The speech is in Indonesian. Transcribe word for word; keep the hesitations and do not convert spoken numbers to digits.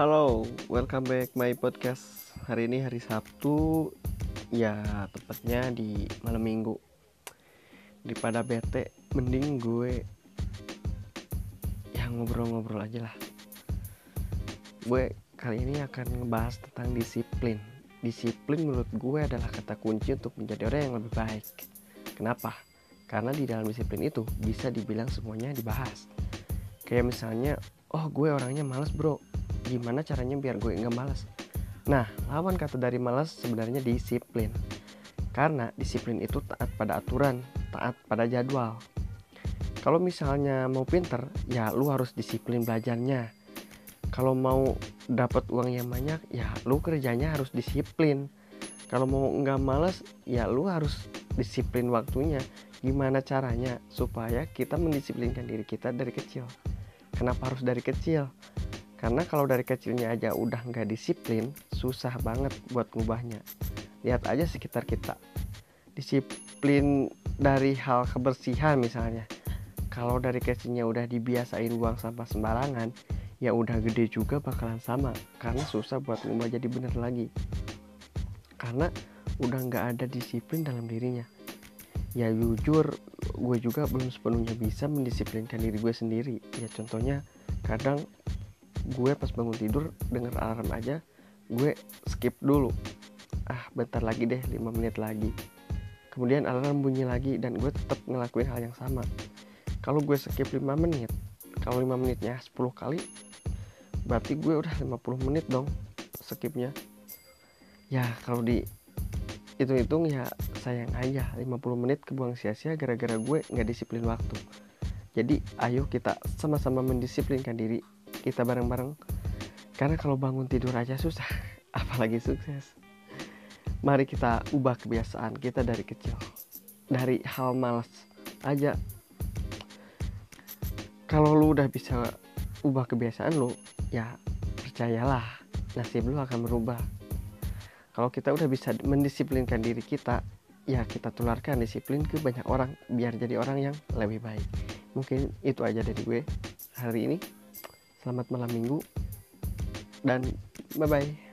Halo, welcome back my podcast. Hari ini hari Sabtu, ya tepatnya di malam minggu. Daripada bete, mending gue ya ngobrol-ngobrol aja lah. Gue kali ini akan ngebahas tentang disiplin. Disiplin menurut gue adalah kata kunci untuk menjadi orang yang lebih baik. Kenapa? Karena di dalam disiplin itu bisa dibilang semuanya dibahas. Kayak misalnya, oh gue orangnya malas bro, gimana caranya biar gue gak malas? Nah, lawan kata dari malas sebenarnya disiplin. Karena disiplin itu taat pada aturan, taat pada jadwal. Kalau misalnya mau pinter, ya lu harus disiplin belajarnya. Kalau mau dapat uang yang banyak, ya lu kerjanya harus disiplin. Kalau mau gak malas, ya lu harus disiplin waktunya. Gimana caranya supaya kita mendisiplinkan diri kita dari kecil? Kenapa harus dari kecil? Karena kalau dari kecilnya aja udah nggak disiplin, susah banget buat ngubahnya. Lihat aja sekitar kita. Disiplin dari hal kebersihan misalnya. Kalau dari kecilnya udah dibiasain buang sampah sembarangan, ya udah gede juga bakalan sama. Karena susah buat ngubah jadi bener lagi. Karena udah nggak ada disiplin dalam dirinya. Ya jujur, gue juga belum sepenuhnya bisa mendisiplinkan diri gue sendiri. Ya contohnya, kadang gue pas bangun tidur denger alarm aja gue skip dulu, ah bentar lagi deh, lima menit lagi, kemudian alarm bunyi lagi dan gue tetap ngelakuin hal yang sama. Kalau gue skip lima menit, kalau lima menitnya sepuluh kali, berarti gue udah lima puluh menit dong skipnya. Ya kalau di hitung-hitung ya sayang aja, lima puluh menit kebuang sia-sia gara-gara gue gak disiplin waktu. Jadi ayo kita sama-sama mendisiplinkan diri kita bareng-bareng, karena kalau bangun tidur aja susah, apalagi sukses. Mari kita ubah kebiasaan kita dari kecil, dari hal malas aja. Kalau lu udah bisa ubah kebiasaan lu, ya percayalah nasib lu akan berubah. Kalau kita udah bisa mendisiplinkan diri kita, ya kita tularkan disiplin ke banyak orang biar jadi orang yang lebih baik. Mungkin itu aja dari gue hari ini. Selamat malam minggu, dan bye-bye.